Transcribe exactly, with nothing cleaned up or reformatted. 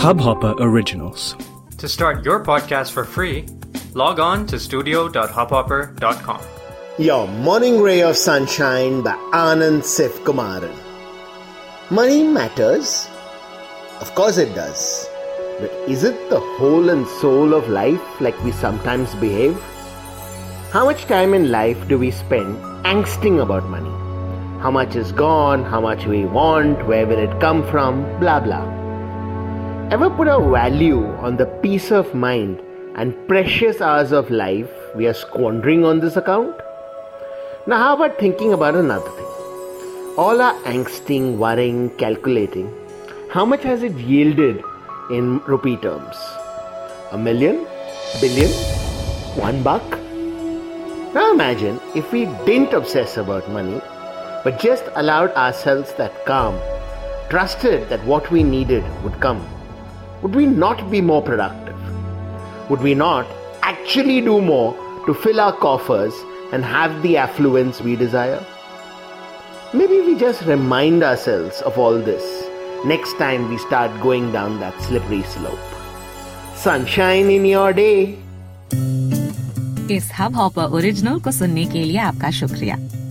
Hubhopper Originals. To start your podcast for free, log on to studio dot hubhopper dot com. Your Morning Ray of Sunshine by Anand Sifkumaran. Money matters. Of course it does. But is it the whole and soul of life like we sometimes behave? How much time in life do we spend angsting about money? How much is gone, how much we want, where will it come from, blah blah. Ever put a value on the peace of mind and precious hours of life we are squandering on this account? Now how about thinking about another thing? All our angsting, worrying, calculating, how much has it yielded in rupee terms? A million? Billion? One buck? Now imagine if we didn't obsess about money, but just allowed ourselves that calm, trusted that what we needed would come. Would we not be more productive? Would we not actually do more to fill our coffers and have the affluence we desire? Maybe we just remind ourselves of all this next time we start going down that slippery slope. Sunshine in your day. इस hub hopper original को सुनने के लिए आपका शुक्रिया।